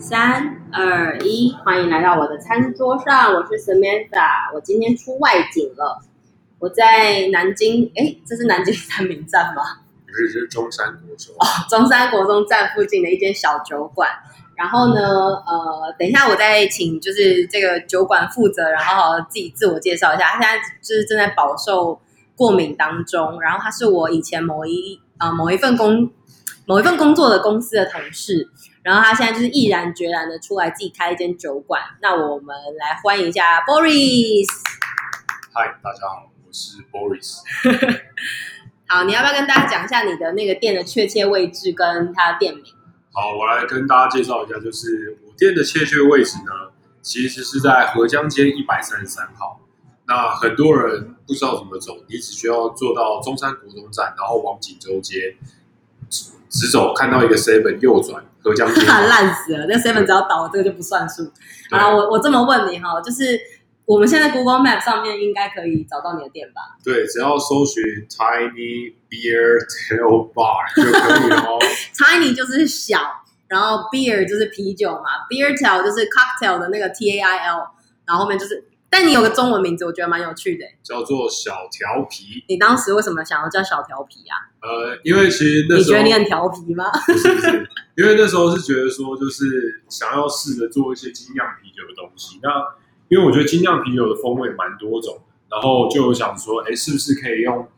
3, 2, 1，欢迎来到我的餐桌上，我是 Samantha， 我今天出外景了，我在南京，这是南京三民站吗？这是中山国中。中山国中站附近的一间小酒馆。然后呢，等一下我再请就是这个酒馆负责，然后自己自我介绍一下。他现在就是正在饱受过敏当中，然后他是我以前某一份工作的公司的同事，然后他现在就是毅然决然的出来自己开一间酒馆。那我们来欢迎一下 Boris。嗨，大家好，我是 Boris。好，你要不要跟大家讲一下你的那个店的确切位置跟它的店名？好，我来跟大家介绍一下，就是我店的确切位置呢，其实是在合江街133号。那很多人不知道怎么走，你只需要坐到中山国中站，然后往锦州街直走，看到一个 7-Eleven 右转，合江街。烂死了，那 7-Eleven 只要倒，这个就不算数。啊，我这么问你哈，就是我们现在 Google Map 上面应该可以找到你的店吧？对，只要搜寻 Tiny Beertail Bar 就可以哦。Tiny 就是小，然后 Beer 就是啤酒嘛 ，Beertail 就是 Cocktail 的那个 T-A-I-L， 然后后面就是。但你有个中文名字，我觉得蛮有趣的，叫做小调皮。你当时为什么想要叫小调皮啊？因为其实那时候你觉得你很调皮吗？不是，因为那时候是觉得说，就是想要试着做一些精酿啤酒的东西。那因为我觉得精酿啤酒的风味蛮多种，然后就想说，是不是可以用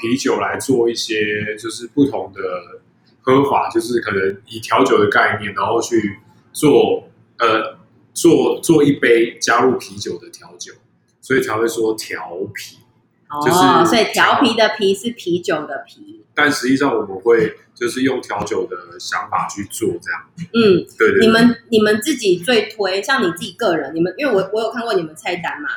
啤酒来做一些就是不同的喝法，就是可能以调酒的概念，然后去做做一杯加入啤酒的调酒，所以才会说调啤。就是所以调啤的啤是啤酒的啤。但实际上我们会就是用调酒的想法去做这样。嗯，对。你们自己最推，像你自己个人，你们因为我有看过你们菜单嘛，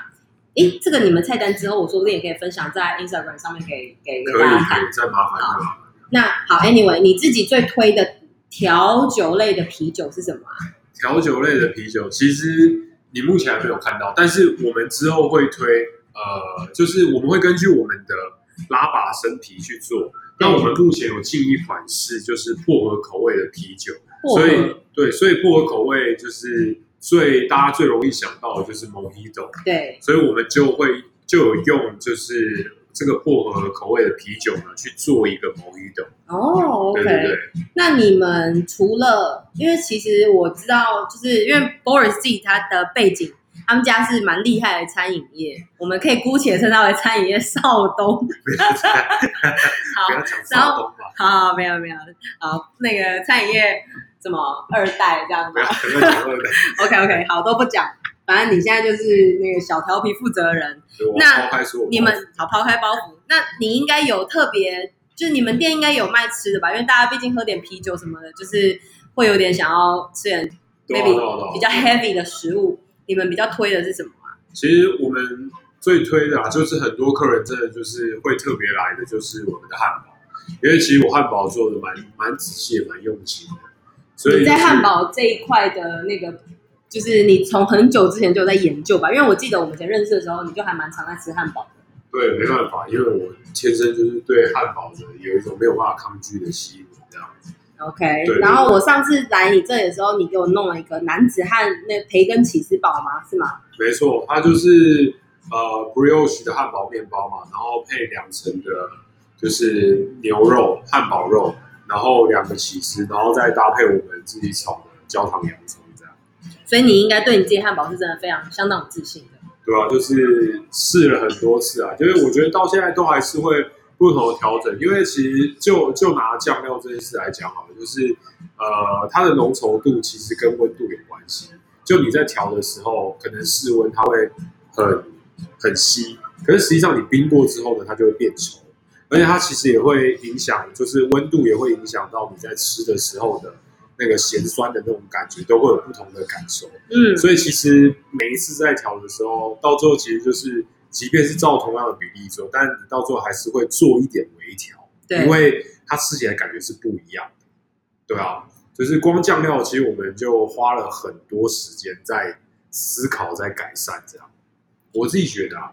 这个你们菜单之后，我说不定也可以分享在 Instagram 上面给大家看。可以，再麻烦一下。那好 ，Anyway， 你自己最推的调酒类的啤酒是什么啊？调酒类的啤酒，其实你目前还没有看到，但是我们之后会推，就是我们会根据我们的拉把生啤去做。那我们目前有进一款是就是薄荷口味的啤酒，所以薄荷口味就是大家最容易想到的就是 Mojito。对，所以我们就有用就是这个薄荷口味的啤酒呢，去做一个Mojito。哦， OK。对。那你们除了，因为其实我知道，就是因为 Boris 自己他的背景，他们家是蛮厉害的餐饮业，我们可以姑且称他为餐饮业少东。好，然后好，没有，好，那个餐饮业什么二代这样子。OK， 好，都不讲。反正你现在就是那个小调皮负责人，那你们好抛开包袱，那你应该有特别，就是你们店应该有卖吃的吧？因为大家毕竟喝点啤酒什么的，就是会有点想要吃点 maybe 比较 heavy 的食物。你们比较推的是什么啊？其实我们最推的就是很多客人真的就是会特别来的，就是我们的汉堡，因为其实我汉堡做的蛮仔细也蛮用心的，所以、就是、你在汉堡这一块的那个。就是你从很久之前就在研究吧，因为我记得我们以前认识的时候，你就还蛮常在吃汉堡的。对，没办法，因为我天生就是对汉堡的有一种没有办法抗拒的吸引，这样子。OK， 然后我上次来你这里的时候，你给我弄了一个男子汉那培根起司堡吗？是吗？没错，它就是brioche 的汉堡面包嘛，然后配2层的，就是牛肉汉堡肉，然后2个起司，然后再搭配我们自己炒的焦糖洋葱。所以你应该对你自己汉堡是真的非常相当有自信的，对啊，就是试了很多次啊，就是我觉得到现在都还是会不同的调整，因为其实就拿酱料这件事来讲好了，就是它的浓稠度其实跟温度有关系，就你在调的时候，可能室温它会很稀，可是实际上你冰过之后呢，它就会变稠，而且它其实也会影响，就是温度也会影响到你在吃的时候的。那个咸酸的那种感觉都会有不同的感受，所以其实每一次在调的时候，到最后其实就是，即便是照同样的比例做，但你到最后还是会做一点微调，因为它吃起来感觉是不一样的，对啊，就是光酱料，其实我们就花了很多时间在思考、在改善这样，我自己觉得啊，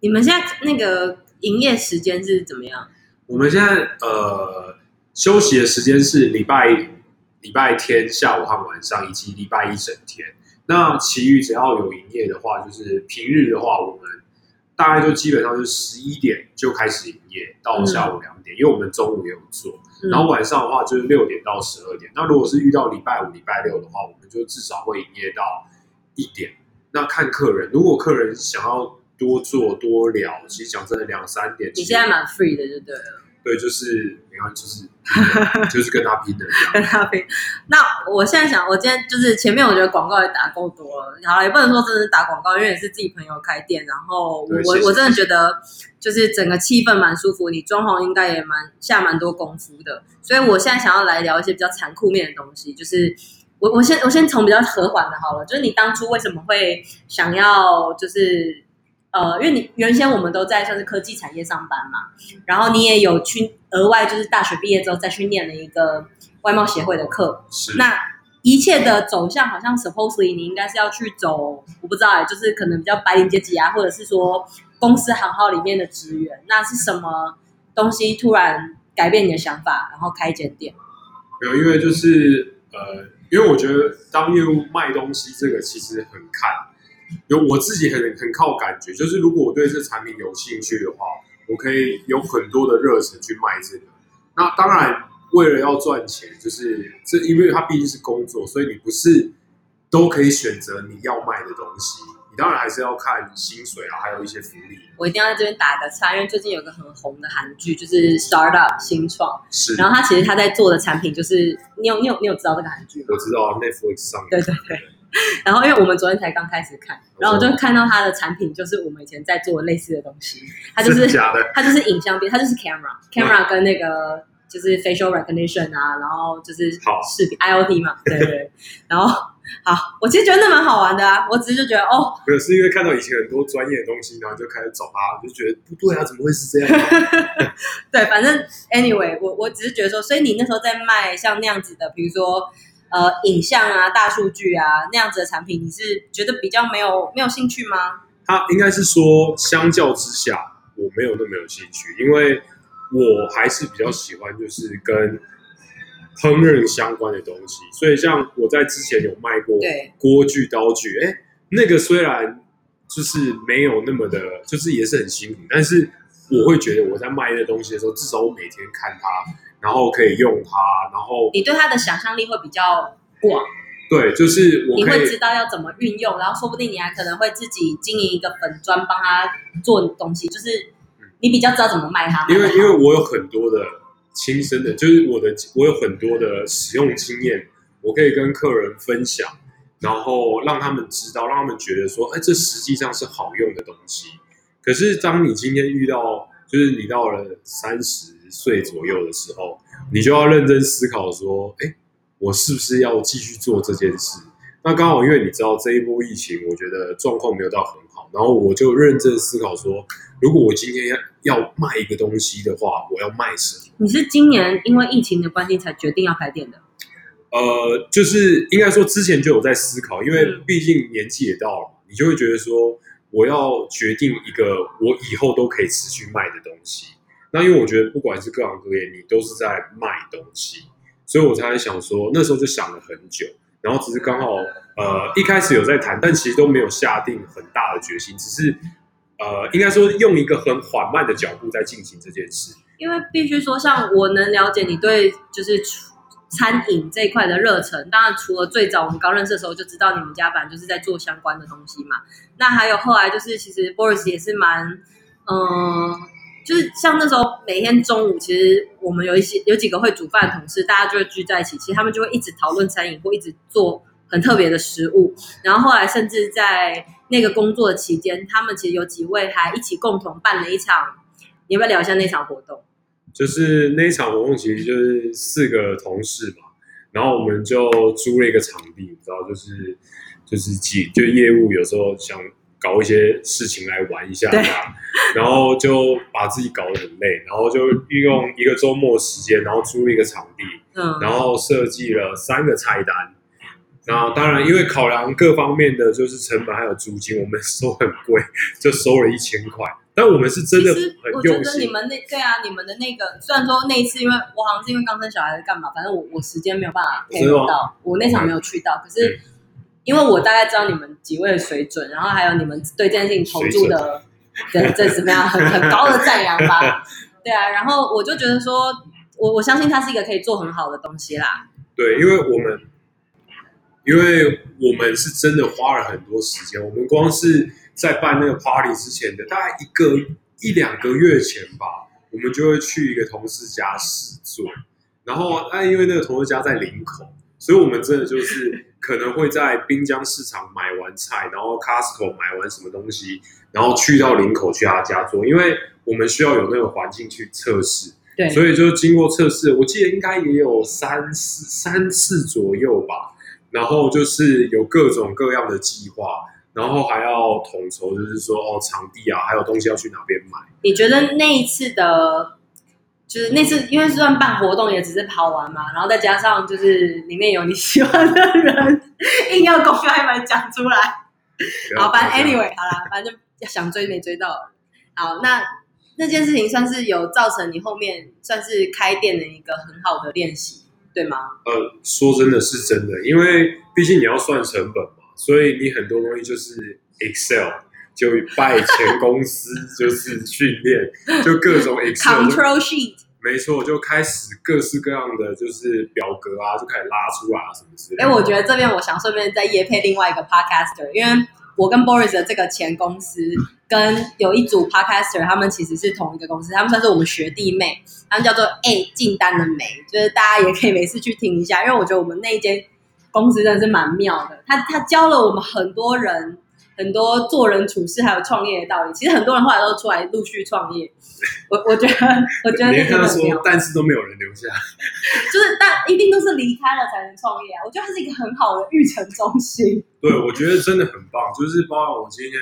你们现在那个营业时间是怎么样？我们现在休息的时间是礼拜礼拜天下午和晚上以及礼拜一整天。那其余只要有营业的话，就是平日的话，我们大概就基本上是11点就开始营业，到下午2点，因为我们中午也有做。然后晚上的话就是6点到12点。那如果是遇到礼拜五、礼拜六的话，我们就至少会营业到1点。那看客人，如果客人想要多做多聊，其实讲真的2-3点。你现在蛮 free 的，就对了。对，就是没关系，就是跟他拼的这样。跟他拼。那我现在想，我今天就是前面我觉得广告也打够多了，好了，也不能说真的是打广告，因为也是自己朋友开店，然后我真的觉得就是整个气氛蛮舒服，你装潢应该也下蛮多功夫的，所以我现在想要来聊一些比较残酷面的东西，就是我先从比较和缓的好了，就是你当初为什么会想要就是。因为你原先我们都在算是科技产业上班嘛，然后你也有去额外就是大学毕业之后再去念了一个外贸协会的课，那一切的走向好像 supposedly 你应该是要去走，我不知道就是可能比较白领阶级啊，或者是说公司行号里面的职员，那是什么东西突然改变你的想法，然后开一间店？没有，因为就是因为我觉得当业务卖东西这个其实很看。我自己 很靠感觉，就是如果我对这产品有兴趣的话，我可以有很多的热忱去卖这个。那当然，为了要赚钱，就是这因为它毕竟是工作，所以你不是都可以选择你要卖的东西。你当然还是要看薪水啊，还有一些福利。我一定要在这边打个岔，因为最近有个很红的韩剧，就是《Startup 新创》，然后其实他在做的产品就是，你有知道这个韩剧吗？我知道 Netflix 上面。对对对。然后因为我们昨天才刚开始看，然后我就看到他的产品就是我们以前在做类似的东西，他就是影像编，他就是 camera 跟那个就是 facial recognition 啊，然后就是视频 IoT 嘛，对对。然后好，我其实觉得那蛮好玩的啊，我只是就觉得哦，没有是因为看到以前很多专业的东西，然后就开始找他，就觉得不对啊，怎么会是这样？对，反正 anyway， 我只是觉得说，所以你那时候在卖像那样子的，比如说。影像啊、大数据啊那样子的产品，你是觉得比较没有兴趣吗？他应该是说，相较之下，我没有那么有兴趣，因为我还是比较喜欢就是跟烹饪相关的东西。所以像我在之前有卖过锅具、刀具，那个虽然就是没有那么的，就是也是很辛苦，但是我会觉得我在卖那东西的时候，至少我每天看它。然后可以用它，然后你对它的想象力会比较广，对，就是我可以你会知道要怎么运用，然后说不定你还可能会自己经营一个粉专帮它做东西，就是你比较知道怎么卖它。因为我有很多的亲身的，就是我有很多的使用经验，我可以跟客人分享，然后让他们知道，让他们觉得说，这实际上是好用的东西。可是当你今天遇到，就是你到了30岁左右的时候，你就要认真思考说，我是不是要继续做这件事？那刚好因为你知道这一波疫情，我觉得状况没有到很好，然后我就认真思考说，如果我今天要卖一个东西的话，我要卖什么？你是今年因为疫情的关系才决定要开店的？就是应该说之前就有在思考，因为毕竟年纪也到了，你就会觉得说，我要决定一个我以后都可以持续卖的东西。那因为我觉得不管是各行各业，你都是在卖东西，所以我才想说，那时候就想了很久，然后只是刚好一开始有在谈，但其实都没有下定很大的决心，只是应该说用一个很缓慢的脚步在进行这件事。因为必须说，像我能了解你对就是餐饮这一块的热忱，当然除了最早我们刚认识的时候就知道你们家本来就是在做相关的东西嘛，那还有后来就是其实 Boris 也是蛮就是像那时候每天中午，其实我们有几个会煮饭的同事，大家就会聚在一起，其实他们就会一直讨论餐饮，或一直做很特别的食物。然后后来甚至在那个工作的期间，他们其实有几位还一起共同办了一场，你要不要聊一下那场活动？就是那场活动其实就是4个同事嘛，然后我们就租了一个场地，你知道，就业务有时候想。搞一些事情来玩一下，然后就把自己搞得很累，然后就运用一个周末时间，然后租一个场地，然后设计了3个菜单。那当然，因为考量各方面的就是成本还有租金，我们收很贵，就收了1000块。但我们是真的很用心。我觉得你们那对啊，你们的那个虽然说那一次，因为我好像是因为刚生小孩是干嘛，反正我时间没有办法配合到，我那场没有去到。可是因为我大概知道你们几位的水准，然后还有你们对这件事情投注的，对这怎么样很高的赞扬吧？对啊，然后我就觉得说，我相信它是一个可以做很好的东西啦。对，因为我们是真的花了很多时间，我们光是在办那个 party 之前的大概一两个月前吧，我们就会去一个同事家试做，然后因为那个同事家在林口，所以我们真的就是可能会在滨江市场买完菜，然后 Costco 买完什么东西，然后去到林口去他家做，因为我们需要有那个环境去测试。对，所以就经过测试，我记得应该也有三次左右吧。然后就是有各种各样的计划，然后还要统筹，就是说场地啊，还有东西要去哪边买。你觉得那一次的，就是那次因为算办活动也只是跑完嘛，然后再加上就是里面有你喜欢的人，硬要公开把你讲出来。好，反正 anyway 好啦，反正想追没追到。好，那件事情算是有造成你后面算是开店的一个很好的练习。对吗？说真的是真的，因为毕竟你要算成本嘛，所以你很多东西就是 excel 就拜前公司就是训练，就各种 excel control sheet， 没错，就开始各式各样的就是表格啊，就开始拉出来啊什么之类的。我觉得这边我想顺便再业配另外一个 podcaster， 因为我跟 Boris 的这个前公司跟有一组 podcaster， 他们其实是同一个公司，他们算是我们学弟妹，他们叫做进单的美，就是大家也可以每次去听一下，因为我觉得我们那一间公司真的是蛮妙的，他教了我们很多人很多做人处事还有创业的道理，其实很多人后来都出来陆续创业，我觉得那真的很妙，但是都没有人留下，就是但一定都是离开了才能创业啊，我觉得它是一个很好的育成中心。对，我觉得真的很棒，就是包括我今天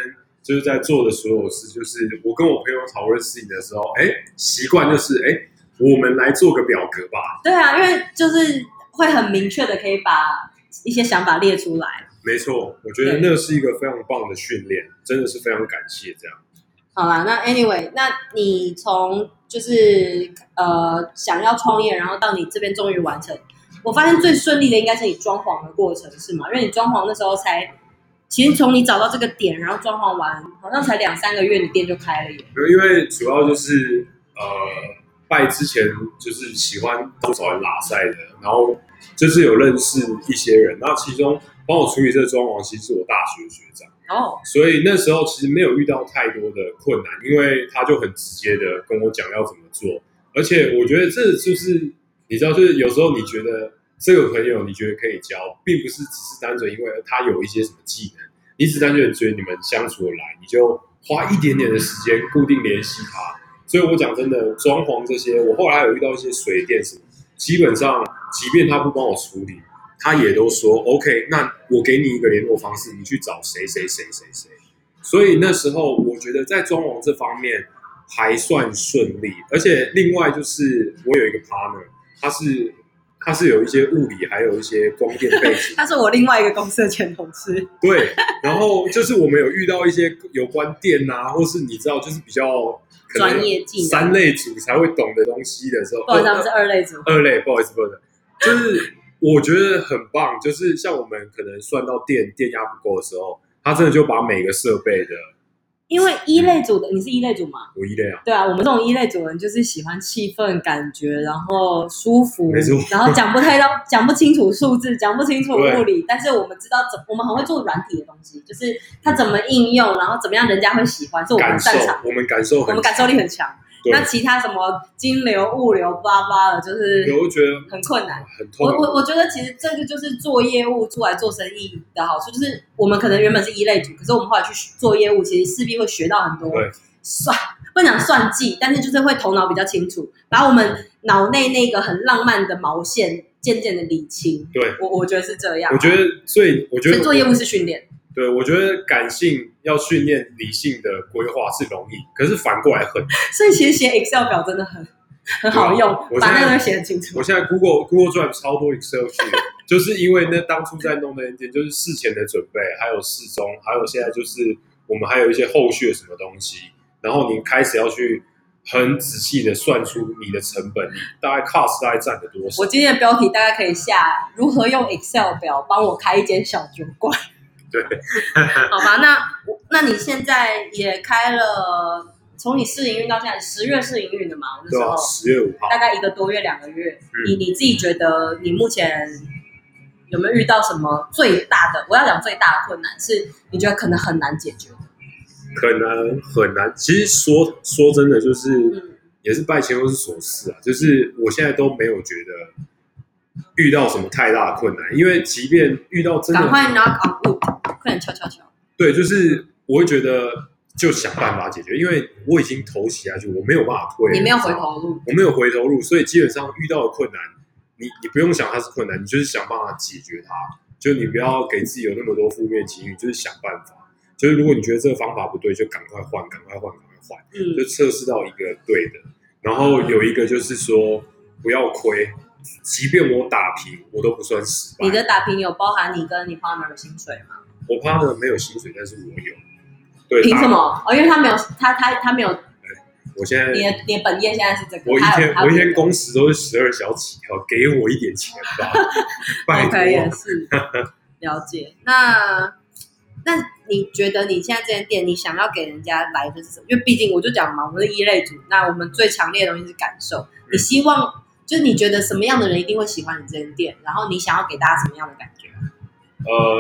就是在做的所有事，就是我跟我朋友讨论事情的时候，习惯就是我们来做个表格吧。对啊，因为就是会很明确的可以把一些想法列出来。没错，我觉得那是一个非常棒的训练，真的是非常感谢这样。好啦，那 anyway， 那你从就是想要创业，然后到你这边终于完成，我发现最顺利的应该是你装潢的过程，是吗？因为你装潢那时候才，其实从你找到这个点，然后装潢完，好像才2-3个月，你店就开了耶。因为主要就是拜之前就是喜欢找人拉塞的，然后就是有认识一些人，那其中帮我处理这个装潢，其实是我大学学长，所以那时候其实没有遇到太多的困难，因为他就很直接的跟我讲要怎么做，而且我觉得这就是你知道，就是有时候你觉得这个朋友你觉得可以交，并不是只是单纯因为他有一些什么技能，你只单纯觉得你们相处得来，你就花一点点的时间固定联系他。所以我讲真的，装潢这些，我后来有遇到一些水电什么，基本上即便他不帮我处理，他也都说 OK， 那我给你一个联络方式，你去找谁谁谁谁谁。所以那时候我觉得在装潢这方面还算顺利，而且另外就是我有一个 partner， 他是有一些物理还有一些光电背景，他是我另外一个公司的前同事。对，然后就是我们有遇到一些有关电啊，或是你知道就是比较可能3类组才会懂的东西的时候，不好意思，我们是2类组，2类，不好意思，就是。我觉得很棒，就是像我们可能算到电压不够的时候，他真的就把每个设备的，因为1类组的，你是1类组吗？我1类啊。对啊，我们这种1类组人就是喜欢气氛、感觉，然后舒服，没错，然后讲不清楚数字，讲不清楚物理，但是我们知道我们很会做软体的东西，就是它怎么应用，然后怎么样人家会喜欢，是我们擅长，我们感受力很强。那其他什么金流、物流、巴巴的，就是我觉得很困难，很痛苦。我觉得其实这个就是做业务出来做生意的好处，就是我们可能原本是1类组，可是我们后来去做业务，其实势必会学到很多不讲算计，但是就是会头脑比较清楚，把我们脑内那个很浪漫的毛线渐渐的理清。对，我觉得是这样。我觉得做业务是训练。对，我觉得感性要训练理性的规划是容易，可是反过来很难。所以其实写 Excel 表真的很好用，把那个东西写得清楚。我现在 Google Drive 超多 Excel 去，就是因为那当初在弄那件，就是事前的准备，还有事中，还有现在就是我们还有一些后续的什么东西，然后你开始要去很仔细的算出你的成本，你大概 cost 大概占了多少。我今天的标题大概可以下如何用 excel 表帮我开一间小酒馆。对，好吧，那你现在也开了，从你试营运到现在，10月试营运的嘛？那时候10月5号，大概1个多月、2个月。你自己觉得你目前有没有遇到什么最大的？我要讲最大的困难是，你觉得可能很难解决的。很难。其实说真的，就是、也是拜千万所赐啊。就是我现在都没有觉得遇到什么太大的困难，因为即便遇到真的，赶快拿 on wood， 快点敲。对，就是我会觉得就想办法解决，因为我已经投洗下去，我没有办法退。你没有回头路，我没有回头路，所以基本上遇到的困难，你不用想它是困难，你就是想办法解决它。就你不要给自己有那么多负面情绪，就是想办法。就是如果你觉得这个方法不对，就赶快换，就测试到一个对的。然后有一个就是说不要亏。即便我打平，我都不算失败。你的打平有包含你跟你 partner 的薪水吗？我 partner 没有薪水，但是我有。对，凭什么？哦，因为他没有，他没有。我现在你的本业现在是这个。我一天工时都是12小时起，好，给我一点钱吧，拜托。OK， 也是了解。那你觉得你现在这间店，你想要给人家来的是什么？因为毕竟我就讲嘛，我们是一类组，那我们最强烈的东西是感受。你希望。就是你觉得什么样的人一定会喜欢你这间店，然后你想要给大家什么样的感觉？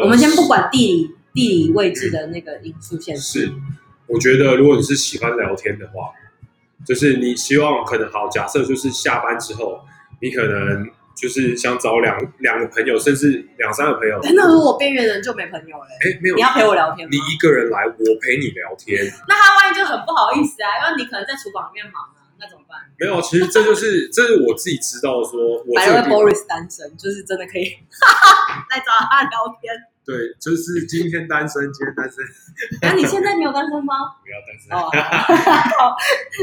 我们先不管地理位置的那个因素限制。是，我觉得如果你是喜欢聊天的话，就是你希望可能好，假设就是下班之后，你可能就是想找两个朋友，甚至2-3个朋友。那如果我边缘人就没朋友了没有，你要陪我聊天吗？你一个人来，我陪你聊天。那他万一就很不好意思啊，因为你可能在厨房里面忙。那怎么办？没有，其实这就是，这是我自己知道说，我这个 Boris 单身，就是真的可以来找他聊天。对，就是今天单身。那你现在没有单身吗？不要单身。哦，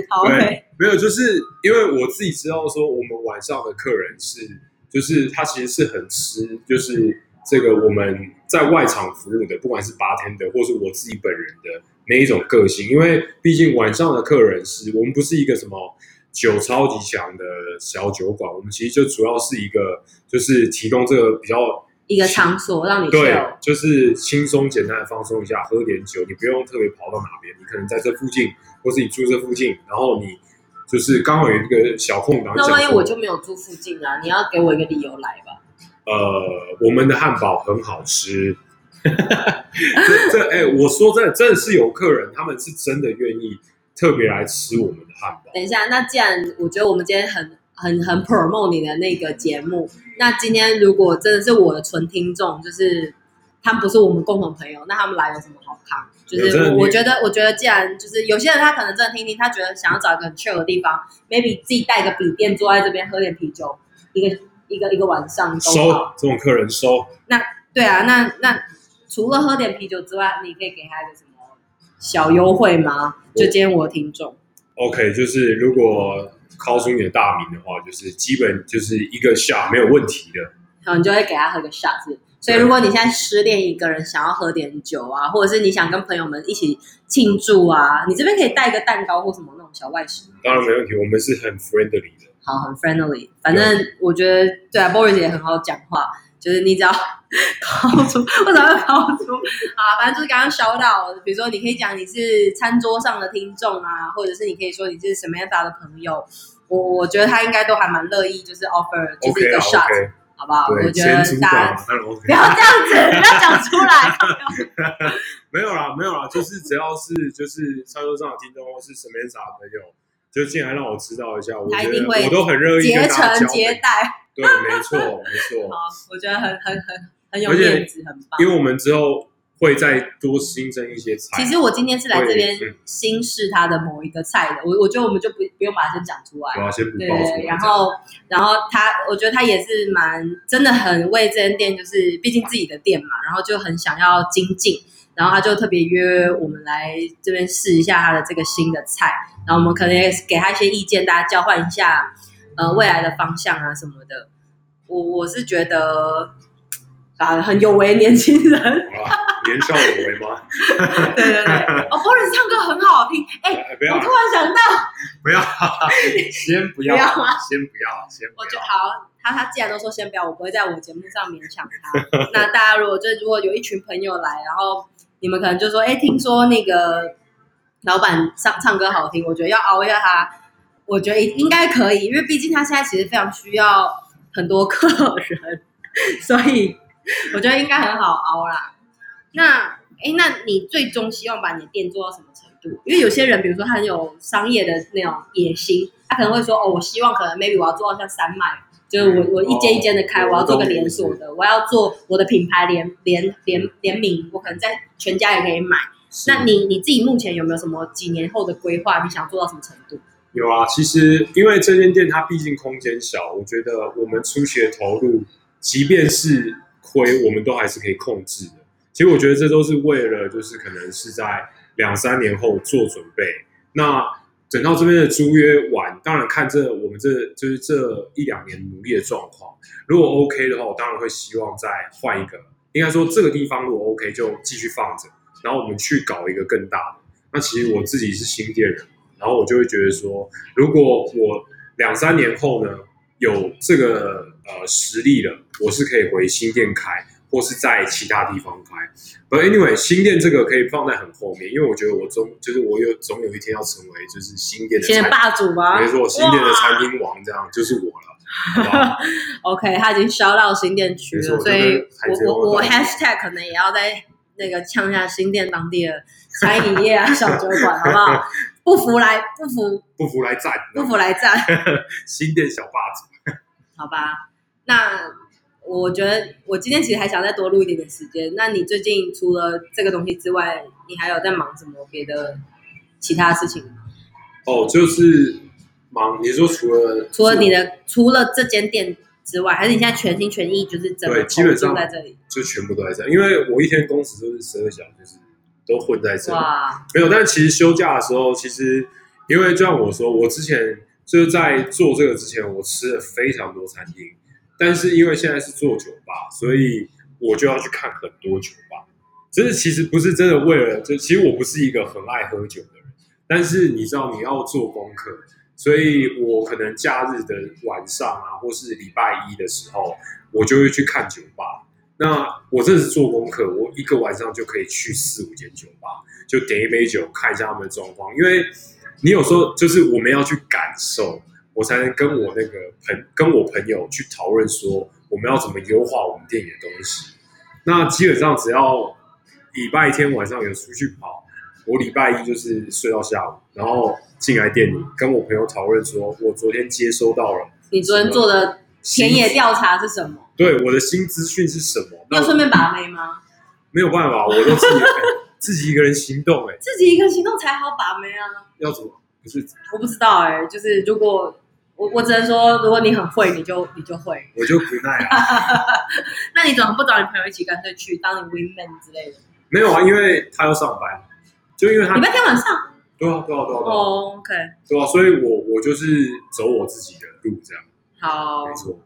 好，对，没有，就是因为我自己知道说，我们晚上的客人是，就是他其实是很吃，就是这个我们在外场服务的，不管是 bartender 或是我自己本人的。那一种个性，因为毕竟晚上的客人是我们不是一个什么酒超级强的小酒馆，我们其实就主要是一个就是提供这个比较一个场所让你对，就是轻松简单的放松一下，喝点酒，你不用特别跑到哪边，你可能在这附近，或是你住这附近，然后你就是刚好有一个小空档。那万一我就没有住附近啊，你要给我一个理由来吧。我们的汉堡很好吃。我说真的是有客人，他们是真的愿意特别来吃我们的汉堡。等一下，那既然我觉得我们今天很 promote 你的那个节目，那今天如果真的是我的纯听众，就是他们不是我们共同朋友，那他们来有什么好康？就是我觉得既然就是有些人他可能真的听，他觉得想要找一个很 chill 的地方 ，maybe 自己带个笔电坐在这边喝点啤酒，一个晚上都收这种客人收。那对啊，那。除了喝点啤酒之外，你可以给他一个什么小优惠吗？就今天我的听众 ，OK， 就是如果call出你的大名的话，就是基本就是一个shot没有问题的。好，你就会给他喝个shot。所以如果你现在失恋一个人，想要喝点酒啊，或者是你想跟朋友们一起庆祝啊，你这边可以带一个蛋糕或什么那种小外食。当然没问题，我们是很 friendly 的。好，很 friendly。反正我觉得对啊 ，Boris 也很好讲话。就是你只要掏出，我只要掏出啊，反正就是刚刚shout out，比如说你可以讲你是餐桌上的听众啊，或者是你可以说你是Samantha的朋友，我觉得他应该都还蛮乐意，就是 offer 就是一个 shot， okay, 好不好？我觉得大家不要这样子，不要讲出来。没有啦，就是只要是就是餐桌上的听众或是Samantha的朋友，就进来让我知道一下，我觉得我都很热意跟大家交流，竭诚接待。对，没错。好，我觉得很有面子，很棒。因为我们之后会再多新增一些菜。其实我今天是来这边新试它的某一个菜的，我觉得我们就不用把它先讲出来。对，先不爆出来。对，然后他，我觉得他也是真的很为这间店，就是毕竟自己的店嘛，然后就很想要精进，然后他就特别约我们来这边试一下他的这个新的菜，然后我们可能也给他一些意见，大家交换一下。未来的方向啊什么的，我是觉得很有为年轻人。年少有为吗？对对对，哦 ，Boris 唱歌很好听，我突然想到，不要，先不要，先不要。我就好，他既然都说先不要，我不会在我节目上勉强他。那大家如果有一群朋友来，然后你们可能就说，听说那个老板唱歌好听，我觉得要熬一下他，我觉得应该可以，因为毕竟他现在其实非常需要很多客人，所以我觉得应该很好熬啦。那你最终希望把你的店做到什么程度？因为有些人，比如说他很有商业的那种野心，他可能会说，我希望可能 maybe 我要做到像3麦，就是我一间一间的开，我要做个连锁的，我要做我的品牌联名，我可能在全家也可以买。那你自己目前有没有什么几年后的规划？你想做到什么程度？有啊，其实因为这间店它毕竟空间小，我觉得我们初期的投入，即便是亏，我们都还是可以控制的。其实我觉得这都是为了，就是可能是在2-3年后做准备。那等到这边的租约完，当然看我们就是这1-2年努力的状况。如果 OK 的话，我当然会希望再换一个。应该说这个地方如果 OK 就继续放着，然后我们去搞一个更大的。那其实我自己是新店人，然后我就会觉得说，如果我2-3年后呢有这个实力了，我是可以回新店开。或是在其他地方开 ，but anyway， 新店这个可以放在很后面，因为我觉得我总有一天要成为就是新店的新霸主吗？没错，新店的餐厅王这样就是我了，好不好？OK， 他已经烧到新店区了，所以我 hashtag 可能也要在那个呛一下新店当地的餐饮业啊、小酒馆，好不好？不服来战，新店小霸主，好吧？那。我觉得我今天其实还想再多录一点点时间。那你最近除了这个东西之外，你还有在忙什么别的其他事情吗？哦，就是忙，你说除了这间店之外，还是你现在全心全意就是整个投入在这里？就全部都在这，因为我一天工时就是12小时，就是都混在这里。哇，没有，但其实休假的时候，其实因为就像我说，我之前就是在做这个之前，我吃了非常多餐厅。但是因为现在是做酒吧，所以我就要去看很多酒吧。就是其实不是真的为了，就其实我不是一个很爱喝酒的人，但是你知道你要做功课，所以我可能假日的晚上啊，或是礼拜1的时候，我就会去看酒吧。那我真的是做功课，我一个晚上就可以去4-5间酒吧，就点一杯酒，看一下他们的状况。因为你有时候就是我们要去感受。我才能跟我朋友去讨论说我们要怎么优化我们店里的东西。那基本上只要礼拜天晚上有出去跑，我礼拜1就是睡到下午，然后进来店里跟我朋友讨论说，我昨天接收到了。你昨天做的田野调查是什么？对，我的新资讯是什么？你有顺便把妹吗？没有办法，我都自己一个人行动。自己一个人行动才好把妹啊。要怎么？不是，我不知道就是如果。我只能说，如果你很会，你就会，我就不耐啊。那你怎么不找你朋友一起干脆去当你 winman 之类的？没有啊，因为他要上班，就因为他礼拜天晚上。对啊。哦 ，OK。对啊，所以我就是走我自己的路这样。好。没错。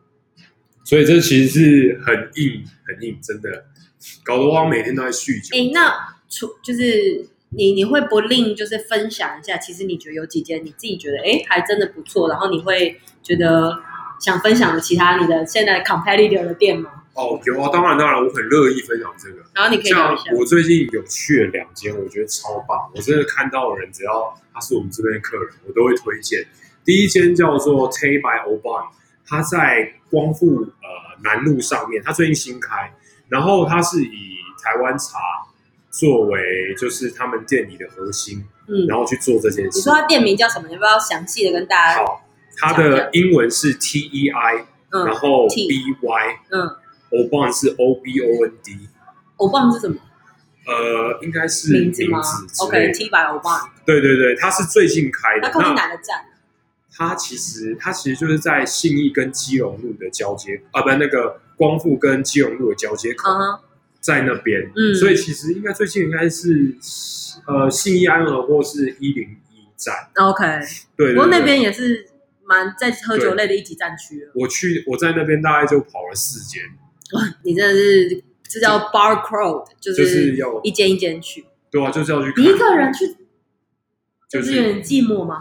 所以这其实是很硬，真的，搞得我每天都在酗酒。那就是。你会不吝就是分享一下，其实你觉得有几间你自己觉得还真的不错，然后你会觉得想分享其他你的现在 competitor 的店吗？哦，有啊，当然，我很乐意分享这个。然后你可以聊一下，像我最近有去了2间，我觉得超棒，我真的看到的人只要他是我们这边的客人，我都会推荐。第一间叫做 Tay by OBON， 他在光复南路上面，他最近新开，然后他是以台湾茶。作为就是他们店里的核心，然后去做这件事。你说他店名叫什么？你要不要详细的跟大家？好，他的英文是 TEI，然后 BY，OBON 是 OBOND。OBON 是什么？应该是名字吗 ？OK，T by OBON。对，他是最近开的。那靠近哪个站？他其实就是在信义跟基隆路的交接，光复跟基隆路的交接口。在那边，所以其实应该最近应该是信义安和或是101站 ，OK， 对，不过那边也是蛮在喝酒类的一级战区了。我在那边大概就跑了4间，哇，你真的是这叫 bar crawl， 就是要一间一间去。对啊，就是要去看。你一个人去，就是有点寂寞吗？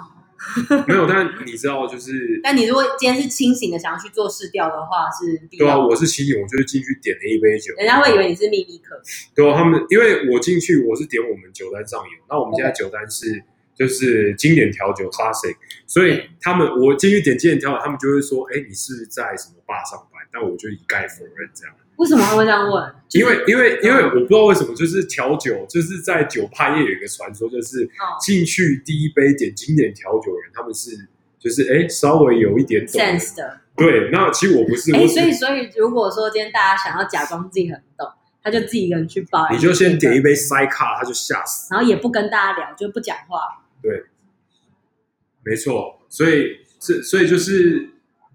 没有，但你知道，就是。但你如果今天是清醒的，想要去做市调的话，是必要的。对啊，我是清醒，我就是进去点了一杯酒。人家会以为你是秘密客。对啊，他们因为我进去，我是点我们酒单上游，那我们现在酒单是就是经典调酒 classic， 所以他们我进去点经典调酒，他们就会说，哎，你是在什么吧上班？但我就一概否认这样。为什么他会这样问？因为我不知道为什么，就是调酒，就是在酒吧业有一个传说，就是进去第一杯点经典调酒的人，他们是就是稍微有一点懂 sense 的。对，那其实我不是。所以如果说今天大家想要假装自己很懂，他就自己一个人去包，你就先点一杯塞卡，他就吓死，然后也不跟大家聊，就不讲话。对，没错，所以就是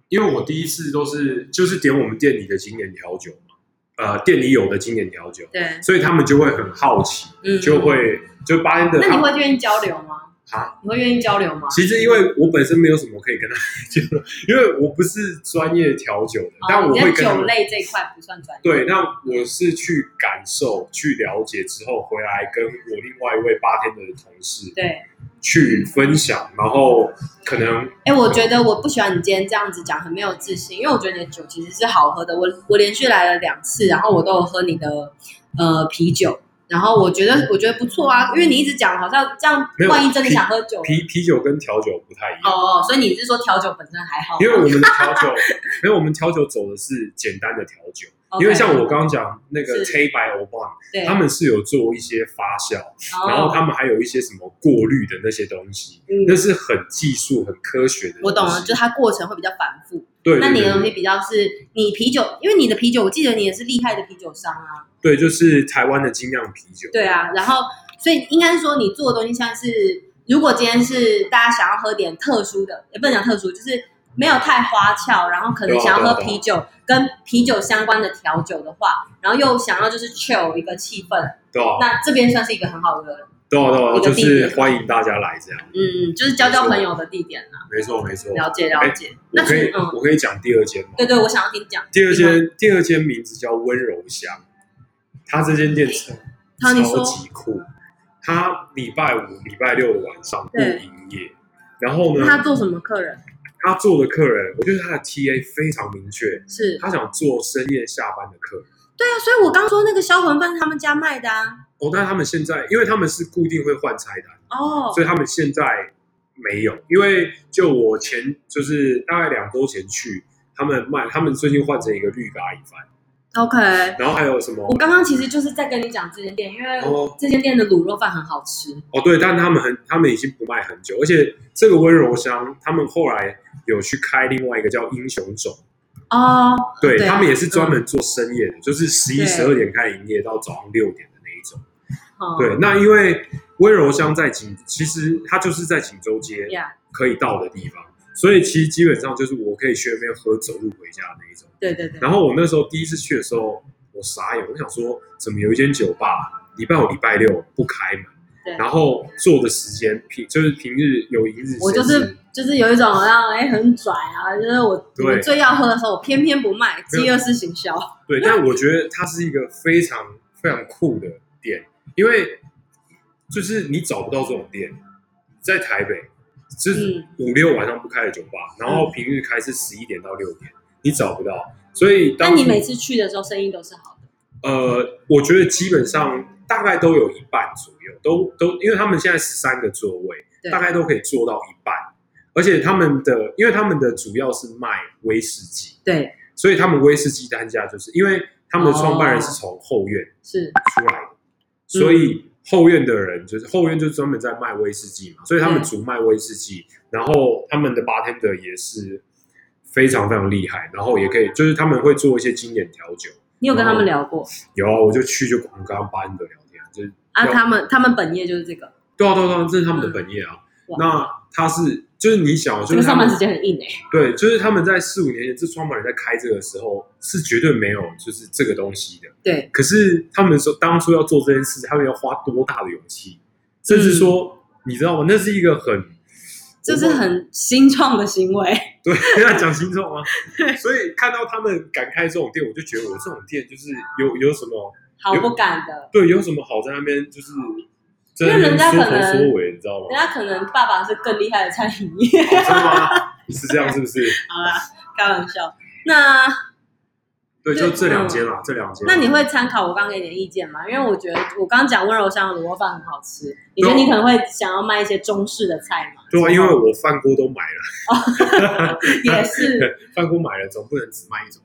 因为我第一次都是就是点我们店里的经典调酒嘛。店里有的经典调酒，对，所以他们就会很好奇，就会就巴恩的。那你会愿意交流吗？啊，你会愿意交流吗？其实因为我本身没有什么可以跟他交流，因为我不是专业调酒的，但我会跟酒类这一块不算专业。对，那我是去感受、去了解之后，回来跟我另外一位bartender的同事对去分享，然后可能我觉得我不喜欢你今天这样子讲，很没有自信，因为我觉得你的酒其实是好喝的。我连续来了2次，然后我都有喝你的啤酒。然后我觉得不错啊，因为你一直讲好像这样，万一真的想喝酒，啤酒跟调酒不太一样哦，所以你是说调酒本身还好？因为我们的调酒，因为我们调酒走的是简单的调酒， okay， 因为像我刚刚讲那个 Tay by OBON， 他们是有做一些发酵，然后他们还有一些什么过滤的那些东西，那是很技术、很科学的东西。我懂了，就是它过程会比较繁复。对，那你的东西比较是你啤酒，因为你的啤酒，我记得你也是厉害的啤酒商啊。对，就是台湾的精酿啤酒。对啊，然后所以应该说你做的东西像是，如果今天是大家想要喝点特殊的，也不能讲特殊，就是没有太花俏，然后可能想要喝啤酒跟啤酒相关的调酒的话，然后又想要就是 chill 一个气氛，对啊，那这边算是一个很好的。对，就是欢迎大家来这样。就是交交朋友的地点啦。没错。了解。那我可以讲第二间吗？对，我想要听讲。第二间名字叫温柔乡，它这间店超级酷。它礼拜5、礼拜6的晚上不营业。然后呢？它做什么客人？他做的客人，我觉得他的 TA 非常明确，是他想做深夜下班的客人。对啊，所以我刚说那个销魂饭是他们家卖的啊。但他们现在，因为他们是固定会换菜单，所以他们现在没有。因为就我前就是大概2周前去，他们最近换成一个绿咖喱饭。OK。然后还有什么？我刚刚其实就是在跟你讲这间店，因为这间店的卤肉饭很好吃。对，但他们已经不卖很久，而且这个温柔乡，他们后来有去开另外一个叫英雄种。对，他们也是专门做深夜的，就是11、12点开营业到早上6点。对，那因为温柔乡在其实它就是在锦州街可以到的地方，所以其实基本上就是我可以去那边喝走路回家的那一种。对。然后我那时候第一次去的时候，我傻眼，我想说怎么有一间酒吧礼拜5、礼拜6不开门，然后做的时间就是平日有一日，我就是有一种好像很拽啊，就是我最要喝的时候，我偏偏不卖，饥饿式行销。对，但我觉得它是一个非常非常酷的店。因为就是你找不到这种店，在台北，就是5、6晚上不开的酒吧，然后平日开是11点到6点，你找不到。所以当你每次去的时候，生意都是好的。我觉得基本上大概都有一半左右，都因为他们现在13个座位，大概都可以做到一半。而且因为他们的主要是卖威士忌，对，所以他们威士忌单价就是因为他们的创办人是从后院是出来的。所以后院的人就是后院就专门在卖威士忌嘛，所以他们主卖威士忌，然后他们的 bartender 也是非常非常厉害，然后也可以就是他们会做一些经典调酒。你有跟他们聊过？有啊，我就去就跟他们 bartender 聊天，就是他们本业就是这个。对，这是他们的本业啊。那他是就是你想就是上班时间很硬对，就是他们在4、5年前这创办人在开这个时候是绝对没有就是这个东西的。对，可是他们说当初要做这件事，他们要花多大的勇气，甚至说你知道吗？那是一个很新创的行为。对，要讲清楚吗？所以看到他们敢开这种店，我就觉得我这种店就是有什么好不敢的？对，有什么好在那边就是真的缩头缩尾，你知道吗？人家可能爸爸是更厉害的餐饮业，真的吗？是这样是不是？好啦，开玩笑。那。对，就这两间啦，这两间。那你会参考我刚给你的意见吗？因为我觉得我刚讲温柔乡的卤肉饭很好吃，你觉得你可能会想要卖一些中式的菜吗？对啊，因为我饭锅都买了。哦、也是。饭锅买了，总不能只卖一种。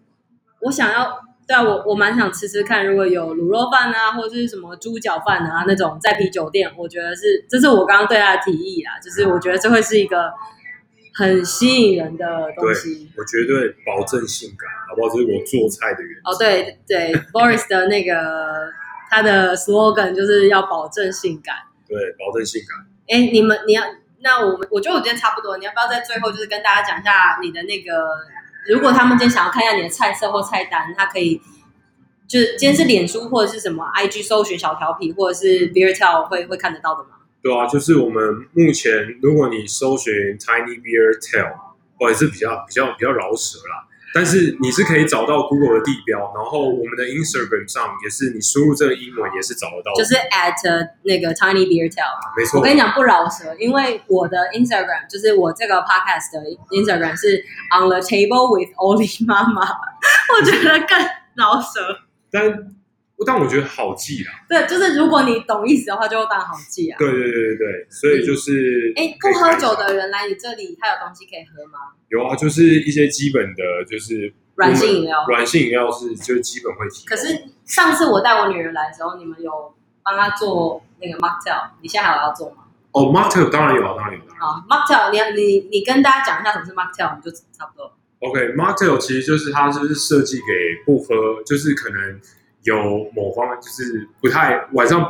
我想要，对啊，我蛮想吃吃看，如果有卤肉饭啊，或者是什么猪脚饭啊那种在啤酒店，我觉得是，这是我刚刚对他的提议啦，就是我觉得这会是一个。很吸引人的东西，我绝对保证性感，好不好？这是我做菜的原因。哦，对对，Boris 的那个他的 slogan 就是要保证性感。对，保证性感。哎，我觉得我今天差不多，你要不要在最后就是跟大家讲一下你的那个？如果他们今天想要看一下你的菜色或菜单，他可以就是今天是脸书或者是什么 IG 搜寻小调皮或者是 Beertail 会看得到的吗？对啊，就是我们目前，如果你搜寻 Tiny Beertail， 或者是比较饶舌啦，但是你是可以找到 Google 的地标，然后我们的 Instagram 上也是，你输入这个英文也是找得到的，就是 at 那个 Tiny Beertail。没错，我跟你讲不饶舌，因为我的 Instagram 就是我这个 podcast 的 Instagram 是 On the Table with OBON， 我觉得更饶舌。但我觉得好记啦，对，就是如果你懂意思的话，就当然好记啊。对对对对，所以就是，不喝酒的人来你这里，他有东西可以喝吗？有啊，就是一些基本的，就是软性饮料是就是基本会提供。可是上次我带我女儿来的时候，你们有帮她做那个 mocktail， 你现在还有要做吗？哦 ，mocktail 当然有啊，当然有。好 ，mocktail， 你跟大家讲一下什么是 mocktail， 我们就差不多。OK，mocktail、其实就是它就是设计给不喝，就是可能。有某方面就是不太晚上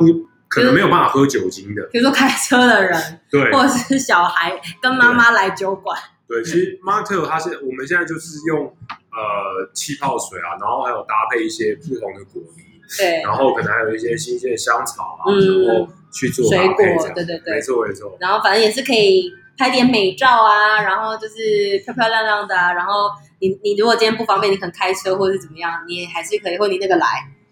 可能没有办法喝酒精的，比如说开车的人，对，或者是小孩跟妈妈来酒馆。对，其实 mocktail 它是我们现在就是用气泡水啊，然后还有搭配一些不同的果泥，对，然后可能还有一些新鲜的香草啊，然后去做搭配水果，对对对，没错没错。然后反正也是可以拍点美照啊，然后就是漂漂亮亮的啊，然后你如果今天不方便，你可能开车或是怎么样，你还是可以或你那个来。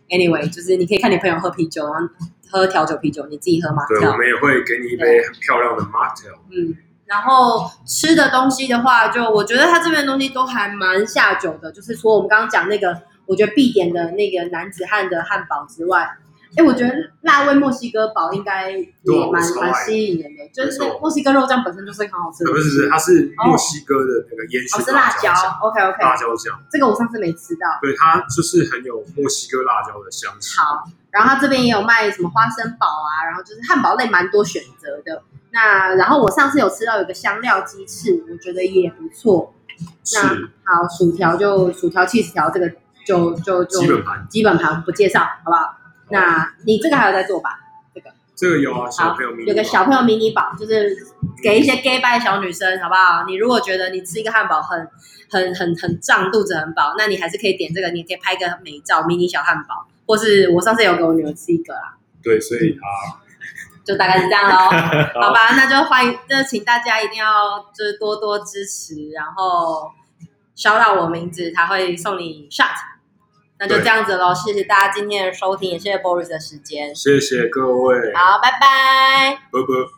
Anyway， 就是你可以看你朋友喝啤酒，然后喝调酒啤酒，你自己喝 mocktail。对，我们也会给你一杯很漂亮的 mocktail。嗯，然后吃的东西的话，就我觉得他这边的东西都还蛮下酒的，就是除了我们刚刚讲那个，我觉得必点的那个男子汉的汉堡之外，我觉得辣味墨西哥堡应该也蛮吸引人的，就是那墨西哥肉酱本身就是很好吃的。不是不是，它是墨西哥的那个烟熏辣椒酱。OK OK， 辣椒酱这个我上次没吃到。对，它就是很有墨西哥辣椒的香气。好，然后它这边也有卖什么花生堡啊，然后就是汉堡类蛮多选择的。那然后我上次有吃到有个香料鸡翅，我觉得也不错。那好，薯条、cheese 条这个就基本盘不介绍，好不好？那你这个还有在做吧？这个有啊，小朋友迷你有个小朋友迷你堡，就是给一些 gay bye 小女生，好不好？你如果觉得你吃一个汉堡很胀，肚子很饱，那你还是可以点这个，你可以拍个美照，迷你小汉堡，或是我上次有给我女儿吃一个啦。对，所以就大概是这样喽。好吧，那就欢迎，那请大家一定要就是多多支持，然后shout out我名字，他会送你 shot。那就这样子咯，谢谢大家今天的收听，也谢谢 Boris 的时间，谢谢各位，好，拜拜，拜拜。